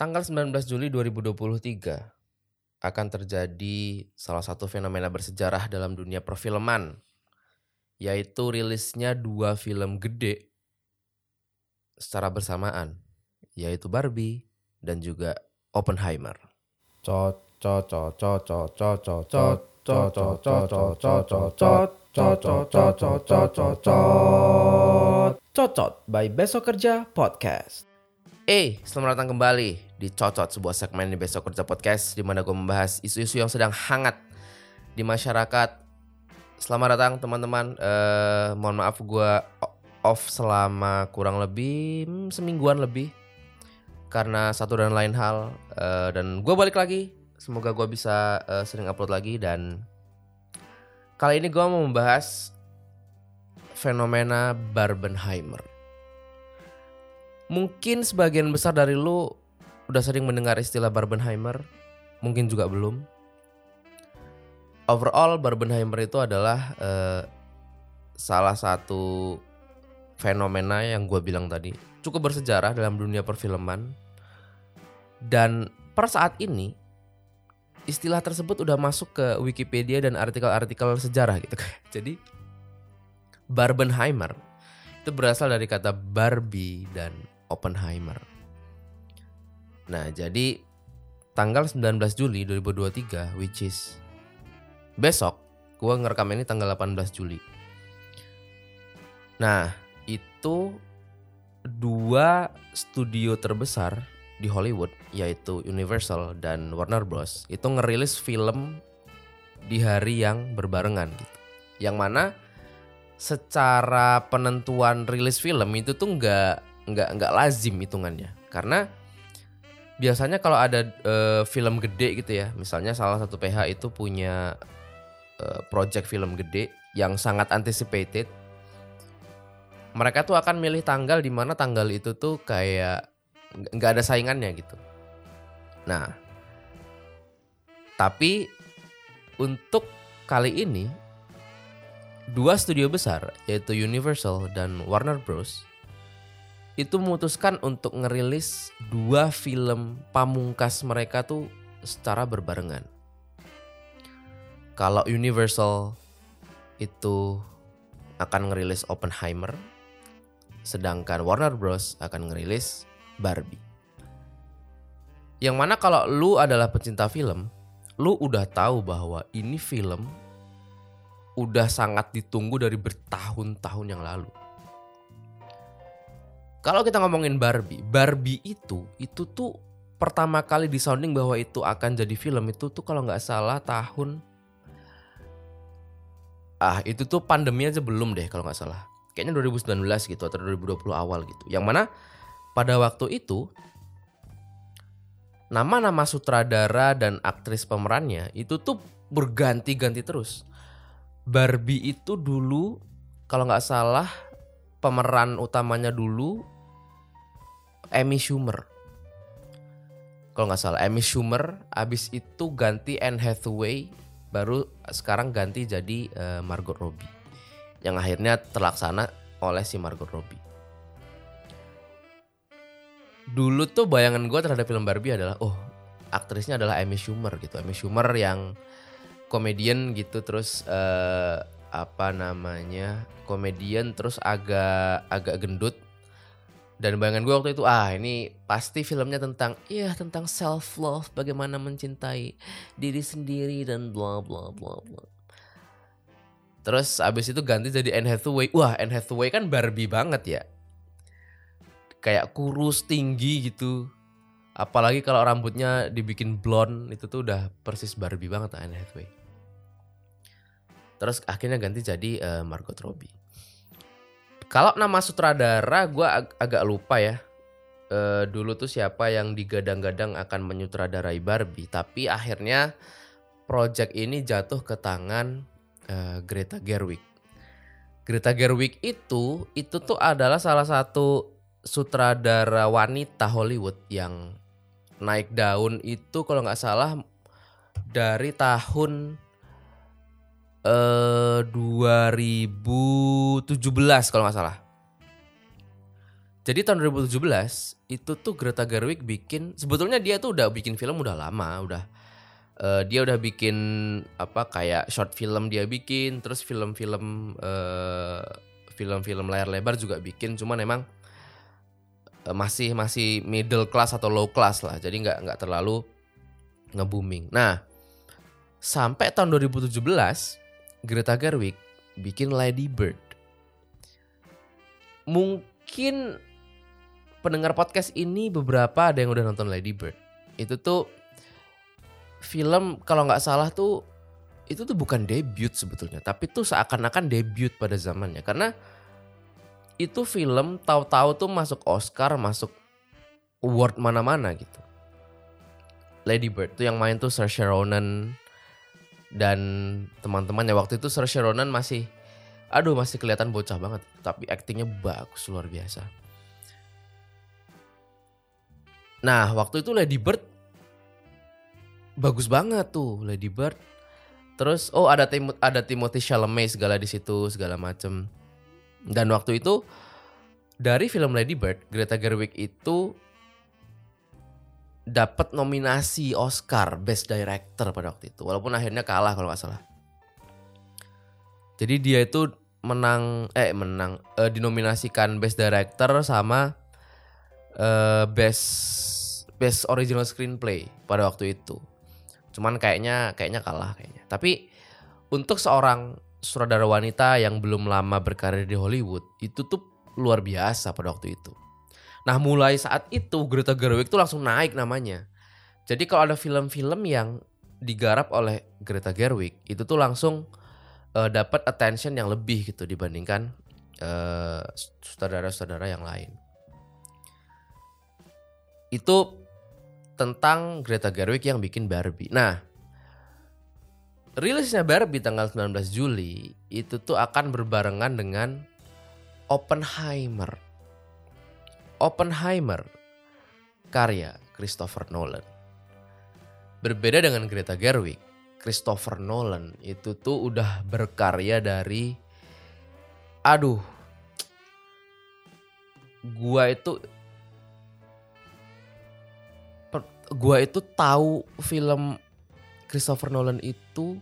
Tanggal 19 Juli 2023 akan terjadi salah satu fenomena bersejarah dalam dunia perfilman, yaitu rilisnya dua film gede secara bersamaan, yaitu Barbie dan juga Oppenheimer. Cocot by Besok Kerja Podcast. Selamat datang kembali di Cocot, sebuah segmen di Besok Kerja Podcast di mana gue membahas isu-isu yang sedang hangat di masyarakat. Selamat datang teman-teman. Mohon maaf gue off selama kurang lebih semingguan lebih karena satu dan lain hal, dan gue balik lagi. Semoga gue bisa sering upload lagi, dan kali ini gue mau membahas fenomena Barbenheimer. Mungkin sebagian besar dari lu udah sering mendengar istilah Barbenheimer, mungkin juga belum. Overall, Barbenheimer itu adalah salah satu fenomena yang gue bilang tadi, cukup bersejarah dalam dunia perfilman. Dan per saat ini, istilah tersebut udah masuk ke Wikipedia dan artikel-artikel sejarah gitu. Jadi, Barbenheimer itu berasal dari kata Barbie dan Oppenheimer. Nah, jadi tanggal 19 Juli 2023, which is besok, gua ngerekam ini tanggal 18 Juli. Nah, itu dua studio terbesar di Hollywood, yaitu Universal dan Warner Bros, itu ngerilis film di hari yang berbarengan gitu. Yang mana secara penentuan rilis film itu tuh nggak lazim hitungannya, karena biasanya kalau ada film gede gitu ya, misalnya salah satu PH itu punya project film gede yang sangat anticipated, mereka tuh akan milih tanggal di mana tanggal itu tuh kayak nggak ada saingannya gitu. Nah, tapi untuk kali ini dua studio besar, yaitu Universal dan Warner Bros, itu memutuskan untuk ngerilis dua film pamungkas mereka tuh secara berbarengan. Kalau Universal itu akan ngerilis Oppenheimer, sedangkan Warner Bros akan ngerilis Barbie. Yang mana kalau lu adalah pecinta film, lu udah tahu bahwa ini film udah sangat ditunggu dari bertahun-tahun yang lalu. Kalau kita ngomongin Barbie itu tuh pertama kali disounding bahwa itu akan jadi film itu tuh kalau nggak salah tahun, itu tuh pandemi aja belum deh kalau nggak salah. Kayaknya 2019 gitu atau 2020 awal gitu. Yang mana pada waktu itu nama-nama sutradara dan aktris pemerannya itu tuh berganti-ganti terus. Barbie itu dulu kalau gak salah pemeran utamanya dulu Amy Schumer. Kalau gak salah Amy Schumer, abis itu ganti Anne Hathaway, baru sekarang ganti jadi Margot Robbie. Yang akhirnya terlaksana oleh si Margot Robbie. Dulu tuh bayangan gue terhadap film Barbie adalah aktrisnya adalah Amy Schumer gitu. Amy Schumer yang komedian gitu, terus komedian, terus agak gendut, dan bayangan gue waktu itu ini pasti filmnya tentang self love, bagaimana mencintai diri sendiri dan bla bla bla bla. Terus abis itu ganti jadi Anne Hathaway. Anne Hathaway kan Barbie banget ya, kayak kurus tinggi gitu. Apalagi kalau rambutnya dibikin blonde, itu tuh udah persis Barbie banget Anne Hathaway. Terus akhirnya ganti jadi Margot Robbie. Kalau nama sutradara gue agak lupa ya. Dulu tuh siapa yang digadang-gadang akan menyutradarai Barbie. Tapi akhirnya project ini jatuh ke tangan Greta Gerwig. Greta Gerwig itu tuh adalah salah satu sutradara wanita Hollywood yang naik daun itu kalau nggak salah dari tahun 2017 kalau nggak salah. Jadi tahun 2017 itu tuh Greta Gerwig bikin, sebetulnya dia tuh udah bikin film udah lama, udah dia udah bikin apa kayak short film dia bikin, terus film-film layar lebar juga bikin, cuman emang masih middle class atau low class lah, jadi nggak terlalu nge-booming. Nah, sampai tahun 2017 Greta Gerwig bikin Lady Bird. Mungkin pendengar podcast ini beberapa ada yang udah nonton Lady Bird. Itu tuh film kalau gak salah tuh, itu tuh bukan debut sebetulnya, tapi tuh seakan-akan debut pada zamannya. Karena itu film tahu-tahu tuh masuk Oscar, masuk award mana-mana gitu. Lady Bird tuh yang main tuh Saoirse Ronan dan teman-temannya. Waktu itu Saoirse Ronan masih kelihatan bocah banget, tapi aktingnya bagus luar biasa. Nah, waktu itu Lady Bird bagus banget tuh Lady Bird. Terus ada Timothée Chalamet segala di situ segala macem. Dan waktu itu dari film Lady Bird, Greta Gerwig itu dapat nominasi Oscar Best Director pada waktu itu, walaupun akhirnya kalah kalau nggak salah. Jadi dia itu dinominasikan Best Director sama Best Original Screenplay pada waktu itu. Cuman kayaknya kalah kayaknya. Tapi untuk seorang sutradara wanita yang belum lama berkarir di Hollywood, itu tuh luar biasa pada waktu itu. Nah, mulai saat itu Greta Gerwig tuh langsung naik namanya. Jadi kalau ada film-film yang digarap oleh Greta Gerwig, itu tuh langsung dapat attention yang lebih gitu dibandingkan sutradara-sutradara yang lain. Itu tentang Greta Gerwig yang bikin Barbie. Nah, rilisnya Barbie tanggal 19 Juli itu tuh akan berbarengan dengan Oppenheimer. Oppenheimer karya Christopher Nolan. Berbeda dengan Greta Gerwig, Christopher Nolan itu tuh udah berkarya dari, gua itu tahu film Christopher Nolan itu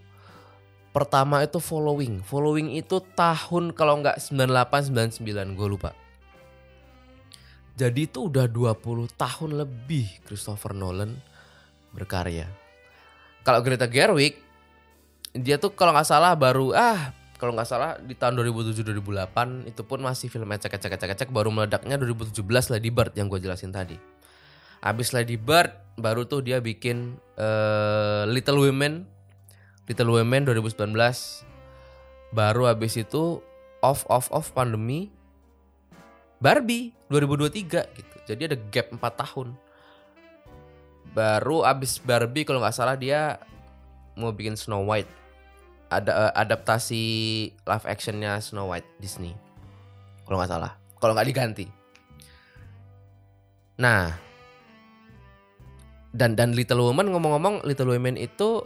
pertama itu Following. Following itu tahun kalau enggak 98 99 gua lupa. Jadi itu udah 20 tahun lebih Christopher Nolan berkarya. Kalau Greta Gerwig, dia tuh kalau gak salah baru di tahun 2007-2008 itu pun masih film ecek, baru meledaknya 2017 Lady Bird yang gue jelasin tadi. Abis Lady Bird baru tuh dia bikin Little Women 2019, baru abis itu off pandemi Barbie 2023 gitu. Jadi ada gap 4 tahun. Baru abis Barbie kalau nggak salah dia mau bikin Snow White, ada adaptasi live actionnya Snow White Disney kalau nggak salah, kalau nggak diganti. Nah, dan Little Women, ngomong-ngomong Little Women itu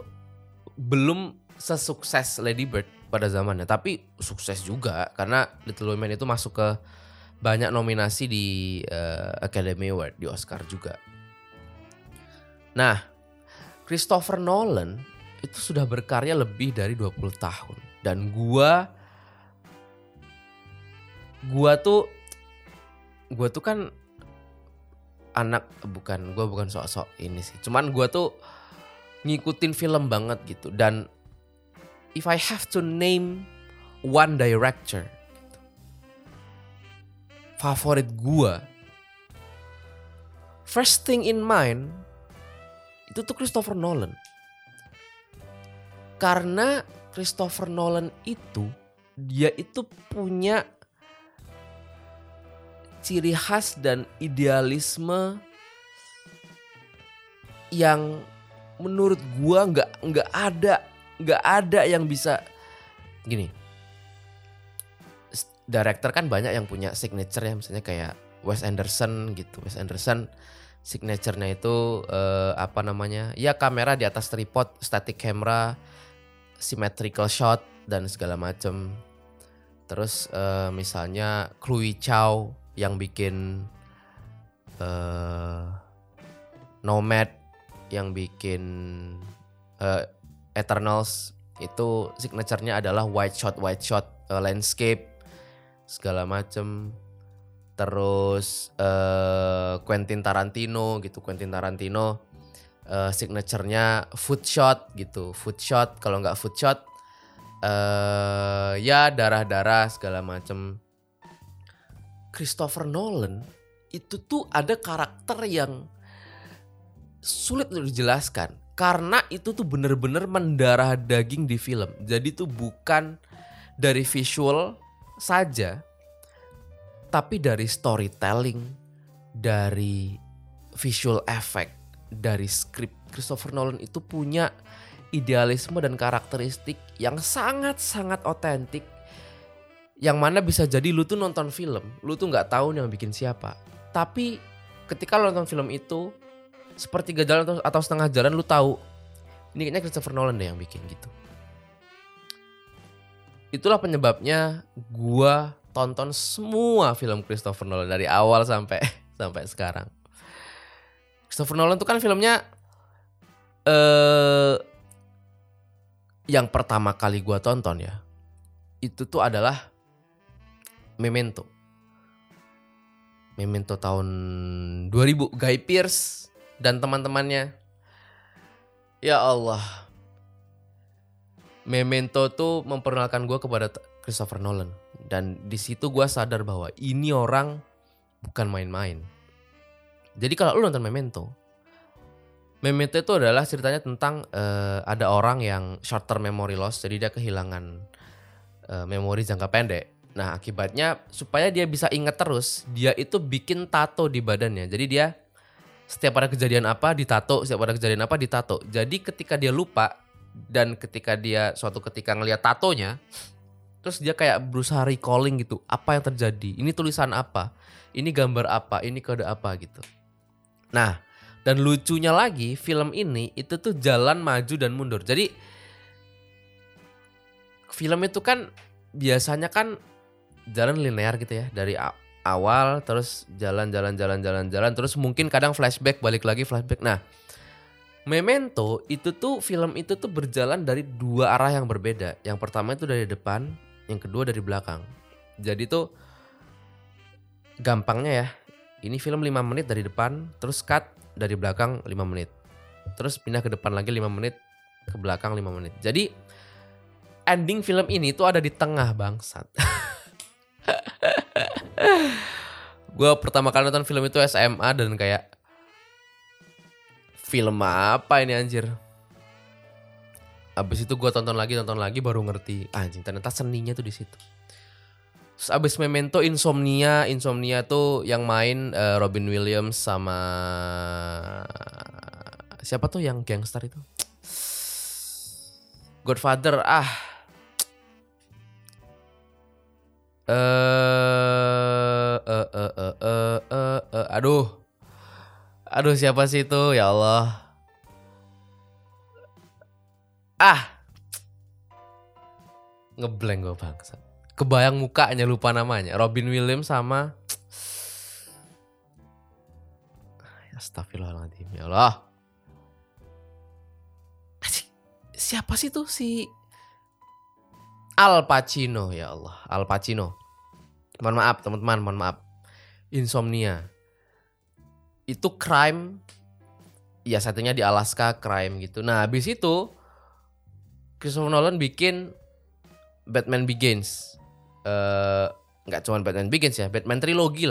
belum sesukses Lady Bird pada zamannya, tapi sukses juga karena Little Women itu masuk ke banyak nominasi di Academy Award, di Oscar juga. Nah, Christopher Nolan itu sudah berkarya lebih dari 20 tahun. Dan gua tuh kan bukan sok-sok ini sih. Cuman gua tuh ngikutin film banget gitu. Dan if I have to name one director, favorit gua, first thing in mind itu tuh Christopher Nolan. Karena Christopher Nolan itu, dia itu punya ciri khas dan idealisme yang menurut gua nggak ada yang bisa gini. Director kan banyak yang punya signature ya, misalnya kayak Wes Anderson gitu. Wes Anderson signature-nya itu kamera di atas tripod, static camera, symmetrical shot dan segala macam. Terus misalnya Chloe Zhao yang bikin Nomad, yang bikin Eternals, itu signaturenya adalah wide shot, landscape segala macem. Terus Quentin Tarantino signaturenya food shot, kalau nggak food shot ya darah segala macem. Christopher Nolan itu tuh ada karakter yang sulit untuk dijelaskan karena itu tuh bener-bener mendarah daging di film. Jadi tuh bukan dari visual saja, tapi dari storytelling, dari visual effect, dari skrip. Christopher Nolan itu punya idealisme dan karakteristik yang sangat-sangat otentik, yang mana bisa jadi lu tuh nonton film, lu tuh gak tahu yang bikin siapa, tapi ketika lu nonton film itu sepertiga jalan atau setengah jalan lu tahu ini kayaknya Christopher Nolan deh yang bikin gitu. Itulah penyebabnya gua tonton semua film Christopher Nolan dari awal sampai sekarang. Christopher Nolan tuh kan filmnya yang pertama kali gua tonton ya, itu tuh adalah Memento tahun 2000, Guy Pearce dan teman-temannya. Ya Allah, Memento tuh memperkenalkan gue kepada Christopher Nolan, dan di situ gue sadar bahwa ini orang bukan main-main. Jadi kalau lu nonton Memento itu adalah ceritanya tentang ada orang yang short term memory loss, jadi dia kehilangan memori jangka pendek. Nah akibatnya supaya dia bisa ingat terus, dia itu bikin tato di badannya. Jadi dia setiap ada kejadian apa ditato. Jadi ketika dia lupa dan ketika dia suatu ketika ngelihat tatonya, terus dia kayak berusaha recalling gitu, apa yang terjadi, ini tulisan apa, ini gambar apa, ini kode apa gitu. Nah dan lucunya lagi film ini itu tuh jalan maju dan mundur. Jadi film itu kan biasanya kan jalan linear gitu ya, dari awal terus jalan terus mungkin kadang flashback, balik lagi flashback. Nah Memento itu tuh film itu tuh berjalan dari dua arah yang berbeda. Yang pertama itu dari depan, yang kedua dari belakang. Jadi tuh gampangnya ya, ini film 5 menit dari depan, terus cut dari belakang 5 menit. Terus pindah ke depan lagi 5 menit, ke belakang 5 menit. Jadi ending film ini tuh ada di tengah, bangsat. Gue pertama kali nonton film itu SMA dan kayak, film apa ini anjir. Abis itu gue tonton lagi baru ngerti, anjing ternyata seninya tuh di situ. Terus abis Memento Insomnia tuh yang main Robin Williams sama siapa tuh yang gangster itu, Godfather. Aduh siapa sih itu, ya Allah. Ngeblank gue bangsa. Kebayang mukanya, lupa namanya. Robin Williams sama Astagfirullahaladzim, ya Allah. Siapa sih tuh si Al Pacino, ya Allah, Al Pacino. Mohon maaf teman-teman. Insomnia. Itu crime. Ya satunya di Alaska, crime gitu. Nah, habis itu Christopher Nolan bikin Batman Begins. Enggak cuma Batman Begins ya, Batman trilogi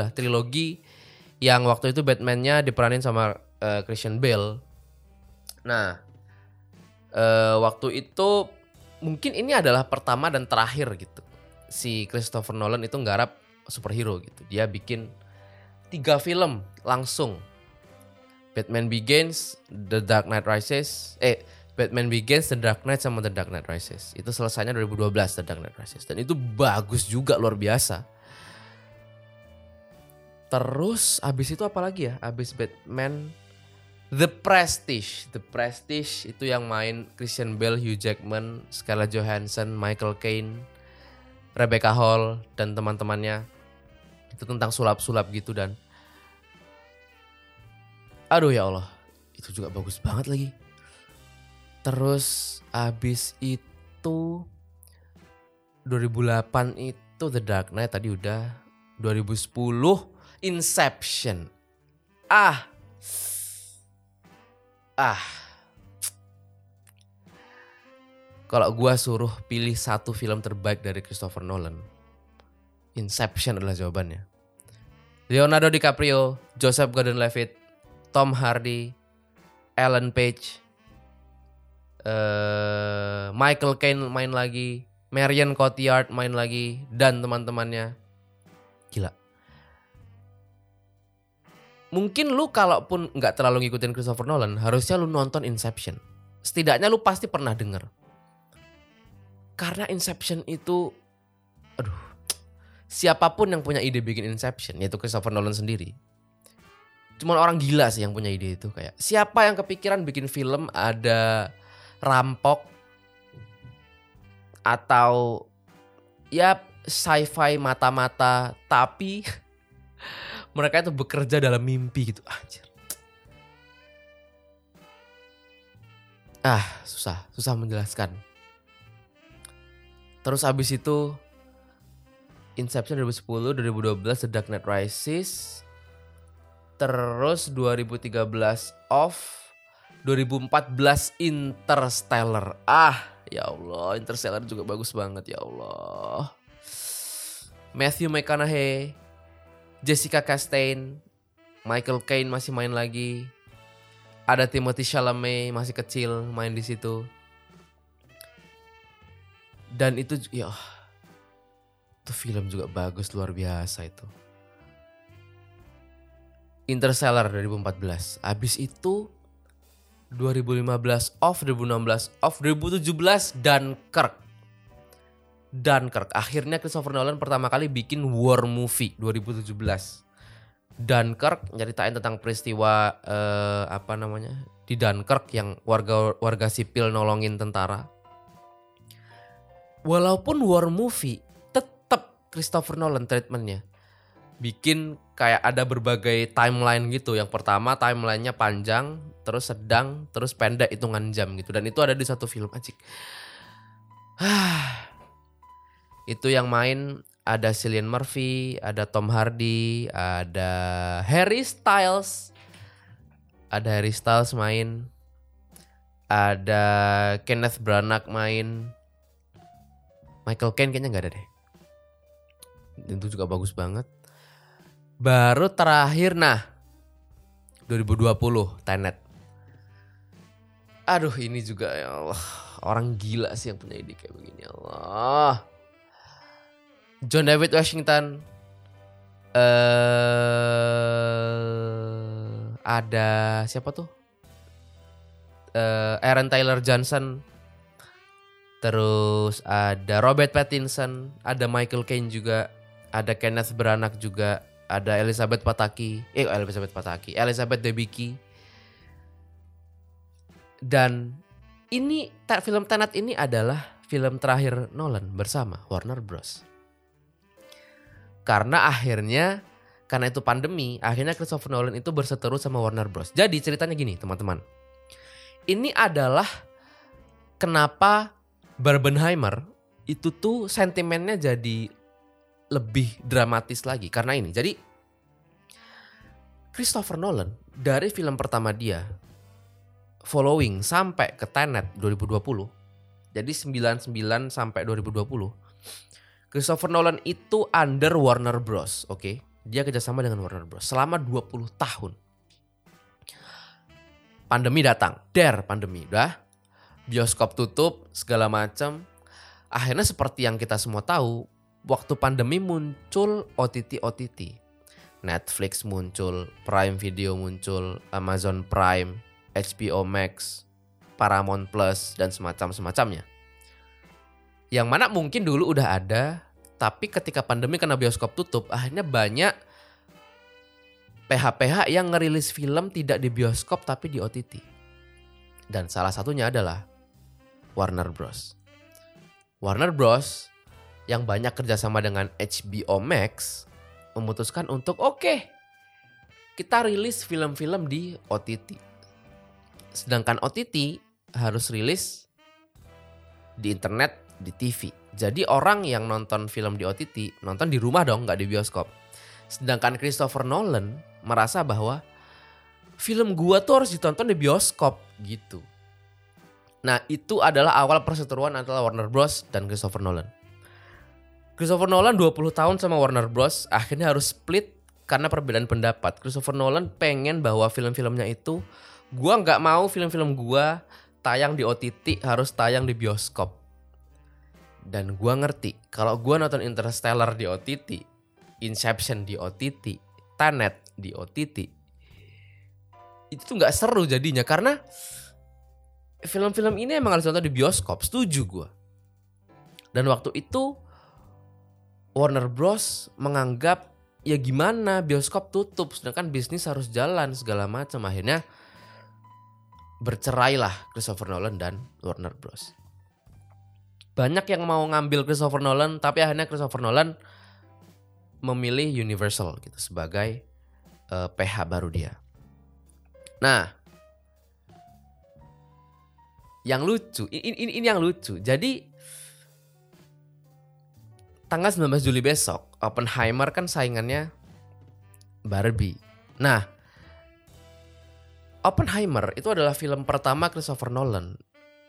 yang waktu itu Batman-nya diperanin sama Christian Bale. Nah, waktu itu mungkin ini adalah pertama dan terakhir gitu si Christopher Nolan itu nggarap superhero gitu. Dia bikin 3 film langsung. Batman Begins, The Dark Knight sama The Dark Knight Rises. Itu selesainya 2012 The Dark Knight Rises, dan itu bagus juga, luar biasa. Terus abis itu apa lagi ya? Abis Batman The Prestige itu yang main Christian Bale, Hugh Jackman, Scarlett Johansson, Michael Caine, Rebecca Hall dan teman-temannya. Itu tentang sulap-sulap gitu dan aduh ya Allah, itu juga bagus banget lagi. Terus abis itu 2008 itu The Dark Knight tadi udah, 2010 Inception. Kalau gue suruh pilih satu film terbaik dari Christopher Nolan, Inception adalah jawabannya. Leonardo DiCaprio, Joseph Gordon-Levitt, Tom Hardy, Ellen Page, Michael Caine main lagi, Marion Cotillard main lagi, dan teman-temannya. Gila. Mungkin lu kalaupun gak terlalu ngikutin Christopher Nolan, harusnya lu nonton Inception. Setidaknya lu pasti pernah denger. Karena Inception itu, aduh, siapapun yang punya ide bikin Inception, yaitu Christopher Nolan sendiri. Cuman orang gila sih yang punya ide itu. Kayak siapa yang kepikiran bikin film ada rampok, atau ya sci-fi mata-mata, tapi mereka itu bekerja dalam mimpi gitu. Anjir. Susah menjelaskan. Terus abis itu Inception 2010, 2012 The Dark Knight Rises. Terus 2013 Off, 2014 Interstellar. Ya Allah, Interstellar juga bagus banget, ya Allah. Matthew McConaughey, Jessica Chastain, Michael Caine masih main lagi. Ada Timothée Chalamet masih kecil main di situ. Dan itu ya, itu film juga bagus luar biasa itu. Interstellar 2014. Habis itu 2015 Off, 2016 Off, 2017 Dunkirk. Akhirnya Christopher Nolan pertama kali bikin war movie 2017. Dunkirk nyeritain tentang peristiwa di Dunkirk yang warga sipil nolongin tentara. Walaupun war movie, tetap Christopher Nolan treatmentnya bikin kayak ada berbagai timeline gitu. Yang pertama timelinenya panjang, terus sedang, terus pendek hitungan jam gitu. Dan itu ada di satu film, anjing. Itu yang main ada Cillian Murphy, ada Tom Hardy, ada Harry Styles. Ada Harry Styles main. Ada Kenneth Branagh main. Michael Caine kayaknya gak ada deh. Itu juga bagus banget. Baru terakhir 2020 Tenet. Aduh, ini juga ya Allah, orang gila sih yang punya ide kayak begini, ya Allah. John David Washington, ada siapa tuh? Aaron Taylor Johnson. Terus ada Robert Pattinson, ada Michael Caine juga, ada Kenneth Branagh juga. Ada Elizabeth Debicki. Dan ini film Tenet ini adalah film terakhir Nolan bersama Warner Bros. Karena itu pandemi, akhirnya Christopher Nolan itu berseteru sama Warner Bros. Jadi ceritanya gini, teman-teman. Ini adalah kenapa Barbenheimer itu tuh sentimennya jadi lebih dramatis lagi karena ini. Jadi Christopher Nolan dari film pertama dia Following sampai ke Tenet 2020. Jadi 99 sampai 2020. Christopher Nolan itu under Warner Bros, oke? Dia kerjasama dengan Warner Bros selama 20 tahun. Pandemi datang, pandemi udah. Bioskop tutup, segala macam. Akhirnya seperti yang kita semua tahu, waktu pandemi muncul OTT. Netflix muncul, Prime Video muncul, Amazon Prime, HBO Max, Paramount Plus, dan semacam-semacamnya. Yang mana mungkin dulu udah ada, tapi ketika pandemi karena bioskop tutup, akhirnya banyak PH-PH yang ngerilis film tidak di bioskop tapi di OTT. Dan salah satunya adalah Warner Bros. Warner Bros. Yang banyak kerjasama dengan HBO Max memutuskan untuk oke, kita rilis film-film di OTT. Sedangkan OTT harus rilis di internet, di TV. Jadi orang yang nonton film di OTT nonton di rumah dong, gak di bioskop. Sedangkan Christopher Nolan merasa bahwa film gua tuh harus ditonton di bioskop gitu. Nah itu adalah awal perseteruan antara Warner Bros dan Christopher Nolan. Christopher Nolan 20 tahun sama Warner Bros akhirnya harus split karena perbedaan pendapat. Christopher Nolan pengen bahwa film-filmnya itu, gua gak mau film-film gua tayang di OTT, harus tayang di bioskop. Dan gue ngerti, kalau gue nonton Interstellar di OTT, Inception di OTT, Tenet di OTT, itu tuh gak seru jadinya. Karena film-film ini emang harus nonton di bioskop, setuju gue. Dan waktu itu Warner Bros menganggap ya gimana, bioskop tutup, sedangkan bisnis harus jalan segala macam. Akhirnya bercerailah Christopher Nolan dan Warner Bros. Banyak yang mau ngambil Christopher Nolan, tapi akhirnya Christopher Nolan memilih Universal gitu sebagai PH baru dia. Nah, yang lucu, ini yang lucu. Jadi tanggal 19 Juli besok, Oppenheimer kan saingannya Barbie. Nah, Oppenheimer itu adalah film pertama Christopher Nolan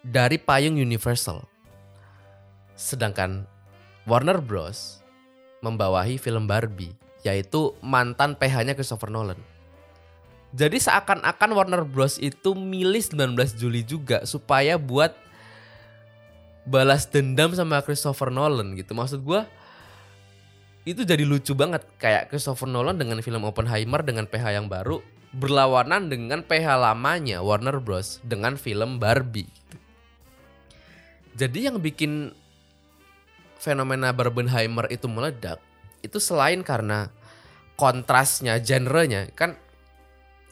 dari payung Universal. Sedangkan Warner Bros membawahi film Barbie, yaitu mantan PH-nya Christopher Nolan. Jadi seakan-akan Warner Bros itu milih 19 Juli juga supaya buat balas dendam sama Christopher Nolan gitu. Maksud gue itu jadi lucu banget, kayak Christopher Nolan dengan film Oppenheimer dengan PH yang baru berlawanan dengan PH lamanya Warner Bros dengan film Barbie gitu. Jadi yang bikin fenomena Barbenheimer itu meledak itu selain karena kontrasnya, genrenya kan,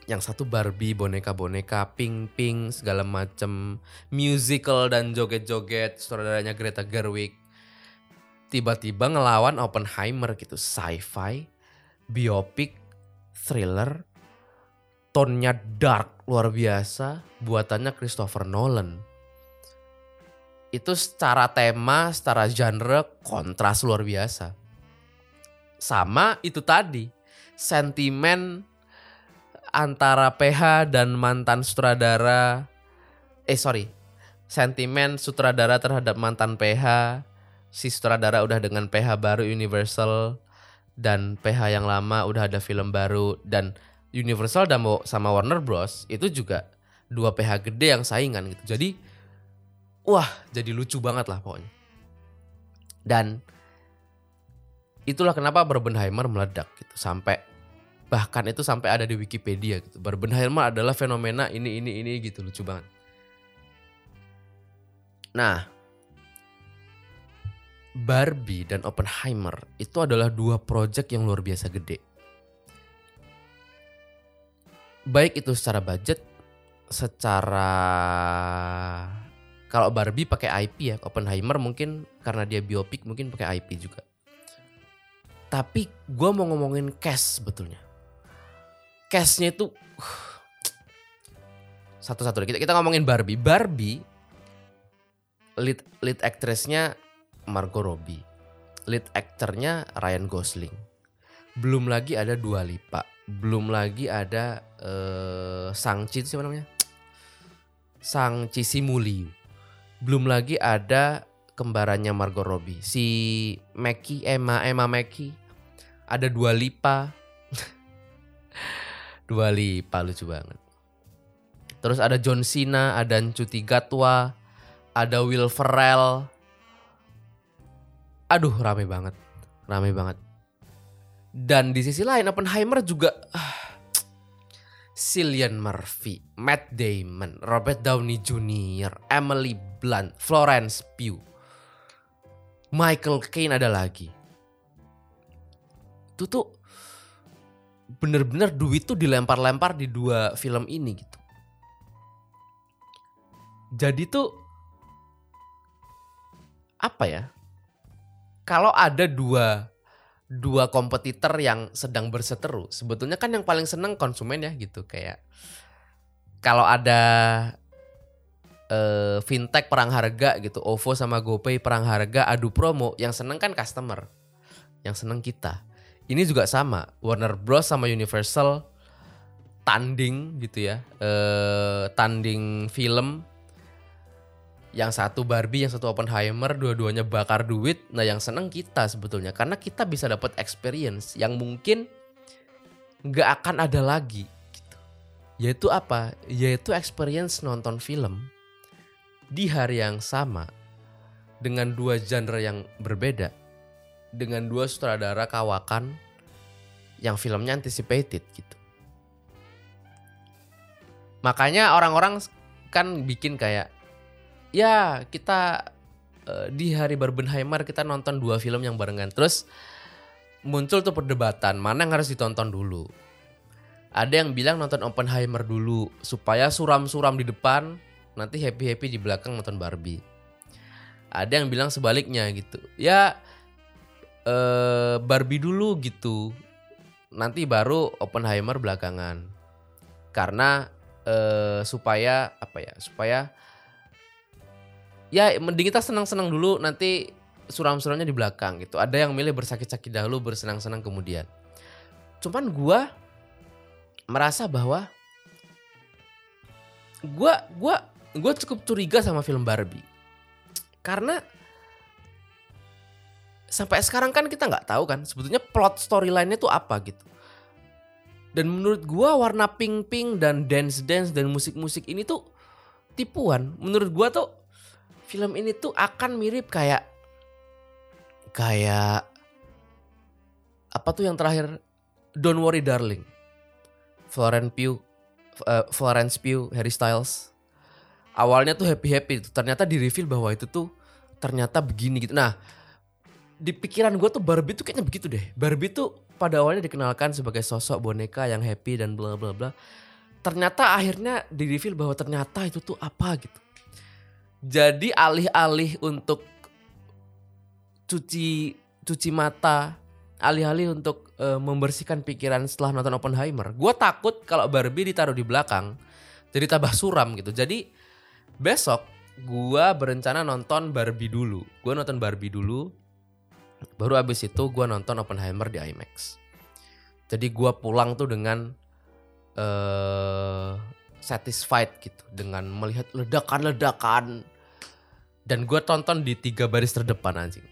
yang satu Barbie boneka-boneka, pink-pink segala macem, musical dan joget-joget, saudaranya Greta Gerwig, tiba-tiba ngelawan Oppenheimer gitu, sci-fi, biopik, thriller, tone-nya dark luar biasa, buatannya Christopher Nolan. Itu secara tema, secara genre kontras luar biasa. Sama itu tadi, sentimen antara PH dan mantan sutradara, sentimen sutradara terhadap mantan PH, si sutradara udah dengan PH baru Universal, dan PH yang lama udah ada film baru, dan Universal sama Warner Bros itu juga dua PH gede yang saingan gitu. Jadi wah, jadi lucu banget lah pokoknya. Dan itulah kenapa Barbenheimer meledak gitu. Bahkan itu sampai ada di Wikipedia gitu. Barbenheimer adalah fenomena ini gitu, lucu banget. Nah, Barbie dan Oppenheimer itu adalah dua project yang luar biasa gede. Baik itu secara budget, secara... Kalau Barbie pakai IP ya, Oppenheimer mungkin karena dia biopik mungkin pakai IP juga. Tapi gue mau ngomongin cash sebetulnya. Cashnya itu satu-satu. Kita ngomongin Barbie. Barbie lead actress-nya Margot Robbie, lead actor-nya Ryan Gosling. Belum lagi ada Dua Lipa, belum lagi ada Shang-Chi itu siapa namanya? Shang-Chi Si Muliu. Belum lagi ada kembarannya Margot Robbie, si Mackie, Emma Mackie. Ada Dua Lipa. Dua Lipa lucu banget. Terus ada John Cena, ada Ncuti Gatwa, ada Will Ferrell. Aduh, rame banget. Dan di sisi lain Oppenheimer juga Cillian Murphy, Matt Damon, Robert Downey Jr., Emily Blunt, Florence Pugh, Michael Caine ada lagi. Itu tuh bener-bener duit tuh dilempar-lempar di dua film ini gitu. Jadi tuh apa ya? Kalau ada dua dua kompetitor yang sedang berseteru. Sebetulnya kan yang paling seneng konsumen ya gitu, kayak kalau ada fintech perang harga gitu, OVO sama GoPay perang harga adu promo, yang seneng kan customer, yang seneng kita. Ini juga sama, Warner Bros sama Universal tanding gitu ya, tanding film, yang satu Barbie, yang satu Oppenheimer, dua-duanya bakar duit. Nah yang seneng kita sebetulnya, karena kita bisa dapat experience yang mungkin gak akan ada lagi gitu. Yaitu apa? Yaitu experience nonton film di hari yang sama, dengan dua genre yang berbeda, dengan dua sutradara kawakan yang filmnya anticipated gitu. Makanya orang-orang kan bikin kayak, ya kita di hari Barbenheimer kita nonton dua film yang barengan. Terus muncul tuh perdebatan, mana yang harus ditonton dulu. Ada yang bilang nonton Oppenheimer dulu supaya suram-suram di depan, nanti happy-happy di belakang nonton Barbie. Ada yang bilang sebaliknya gitu. Ya Barbie dulu gitu, nanti baru Oppenheimer belakangan. Karena supaya apa ya? Supaya ya mending kita senang-senang dulu, nanti suram-suramnya di belakang gitu. Ada yang milih bersakit-sakit dahulu, bersenang-senang kemudian. Cuman gue merasa bahwa gue cukup curiga sama film Barbie, karena sampai sekarang kan kita nggak tahu kan sebetulnya plot storyline-nya tuh apa gitu. Dan menurut gue warna pink-pink dan dance-dance dan musik-musik ini tuh tipuan. Menurut gue tuh film ini tuh akan mirip kayak apa tuh yang terakhir, Don't Worry Darling, Florence Pugh, Harry Styles. Awalnya tuh happy-happy, ternyata di-reveal bahwa itu tuh ternyata begini gitu. Nah, di pikiran gue tuh Barbie tuh kayaknya begitu deh. Barbie tuh pada awalnya dikenalkan sebagai sosok boneka yang happy dan bla bla bla. Ternyata akhirnya di-reveal bahwa ternyata itu tuh apa gitu. Jadi alih-alih untuk cuci mata, alih-alih untuk membersihkan pikiran setelah nonton Oppenheimer, gue takut kalau Barbie ditaruh di belakang jadi tambah suram gitu. Jadi besok gue berencana nonton Barbie dulu. Gue nonton Barbie dulu, baru abis itu gue nonton Oppenheimer di IMAX. Jadi gue pulang tuh dengan satisfied gitu, dengan melihat ledakan-ledakan. Dan gue tonton di 3 baris terdepan anjing.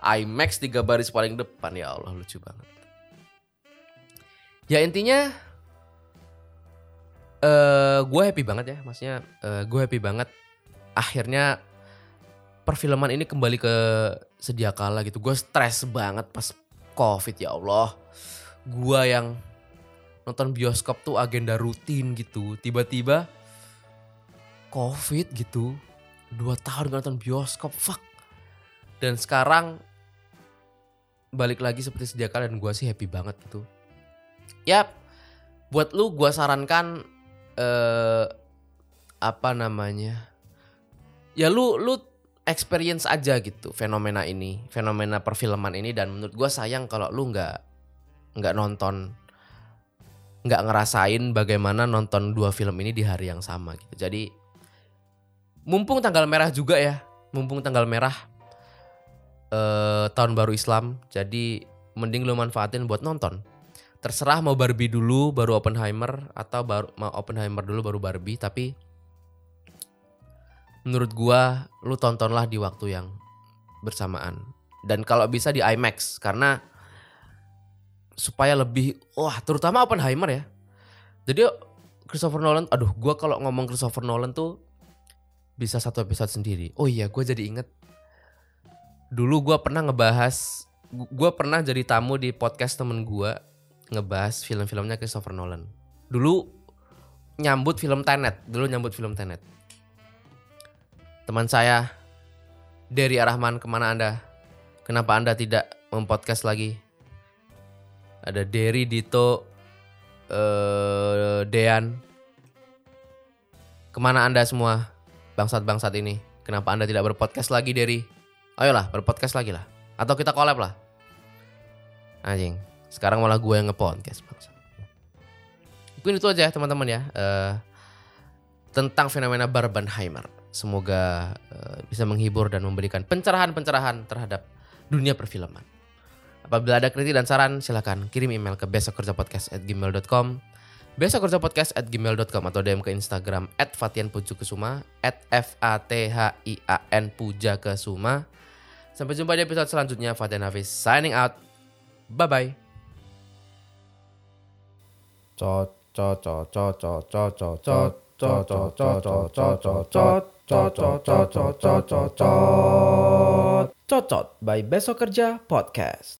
IMAX 3 baris paling depan, ya Allah lucu banget. Ya intinya gue happy banget ya, maksudnya gue happy banget akhirnya perfilman ini kembali ke sedia kala gitu. Gue stres banget pas COVID, ya Allah. Gue yang nonton bioskop tuh agenda rutin gitu, tiba-tiba COVID gitu, 2 tahun gak nonton bioskop, fuck. Dan sekarang balik lagi seperti sedia kala, dan gue sih happy banget gitu. Yap, buat lu gue sarankan apa namanya, ya lu experience aja gitu fenomena ini, fenomena perfilman ini. Dan menurut gue sayang kalau lu nggak nonton, nggak ngerasain bagaimana nonton 2 film ini di hari yang sama gitu. Jadi mumpung tanggal merah juga ya, mumpung tanggal merah tahun baru Islam, jadi mending lu manfaatin buat nonton. Terserah mau Barbie dulu baru Oppenheimer, atau mau Oppenheimer dulu baru Barbie. Tapi menurut gua lu tontonlah di waktu yang bersamaan. Dan kalau bisa di IMAX, karena supaya lebih terutama Oppenheimer ya. Jadi Christopher Nolan, aduh gua kalau ngomong Christopher Nolan tuh bisa satu episode sendiri. Oh iya, gua jadi inget dulu gua pernah ngebahas, gua pernah jadi tamu di podcast temen gua ngebahas film-filmnya Christopher Nolan. Dulu nyambut film Tenet. Teman saya Dery Arahman, kemana Anda? Kenapa Anda tidak mempodcast lagi? Ada Dery, Dito, Dean. Kemana Anda semua? Bangsat-bangsat ini. Kenapa Anda tidak berpodcast lagi, Dery? Ayolah, berpodcast lagi lah. Atau kita collab lah. Anjing, sekarang malah gue yang nge-podcast. Mungkin itu aja teman-teman ya, tentang fenomena Barbenheimer. Semoga bisa menghibur dan memberikan pencerahan-pencerahan terhadap dunia perfilman. Apabila ada kritik dan saran, silakan kirim email ke besokkerjapodcast@gmail.com, besokkerjapodcast@gmail.com, atau DM ke Instagram @fatianpujakesuma @FATHIAN Pujakesuma. Sampai jumpa di episode selanjutnya. Fatian Hafiz signing out. Bye bye. Cocot by Besok Kerja Podcast.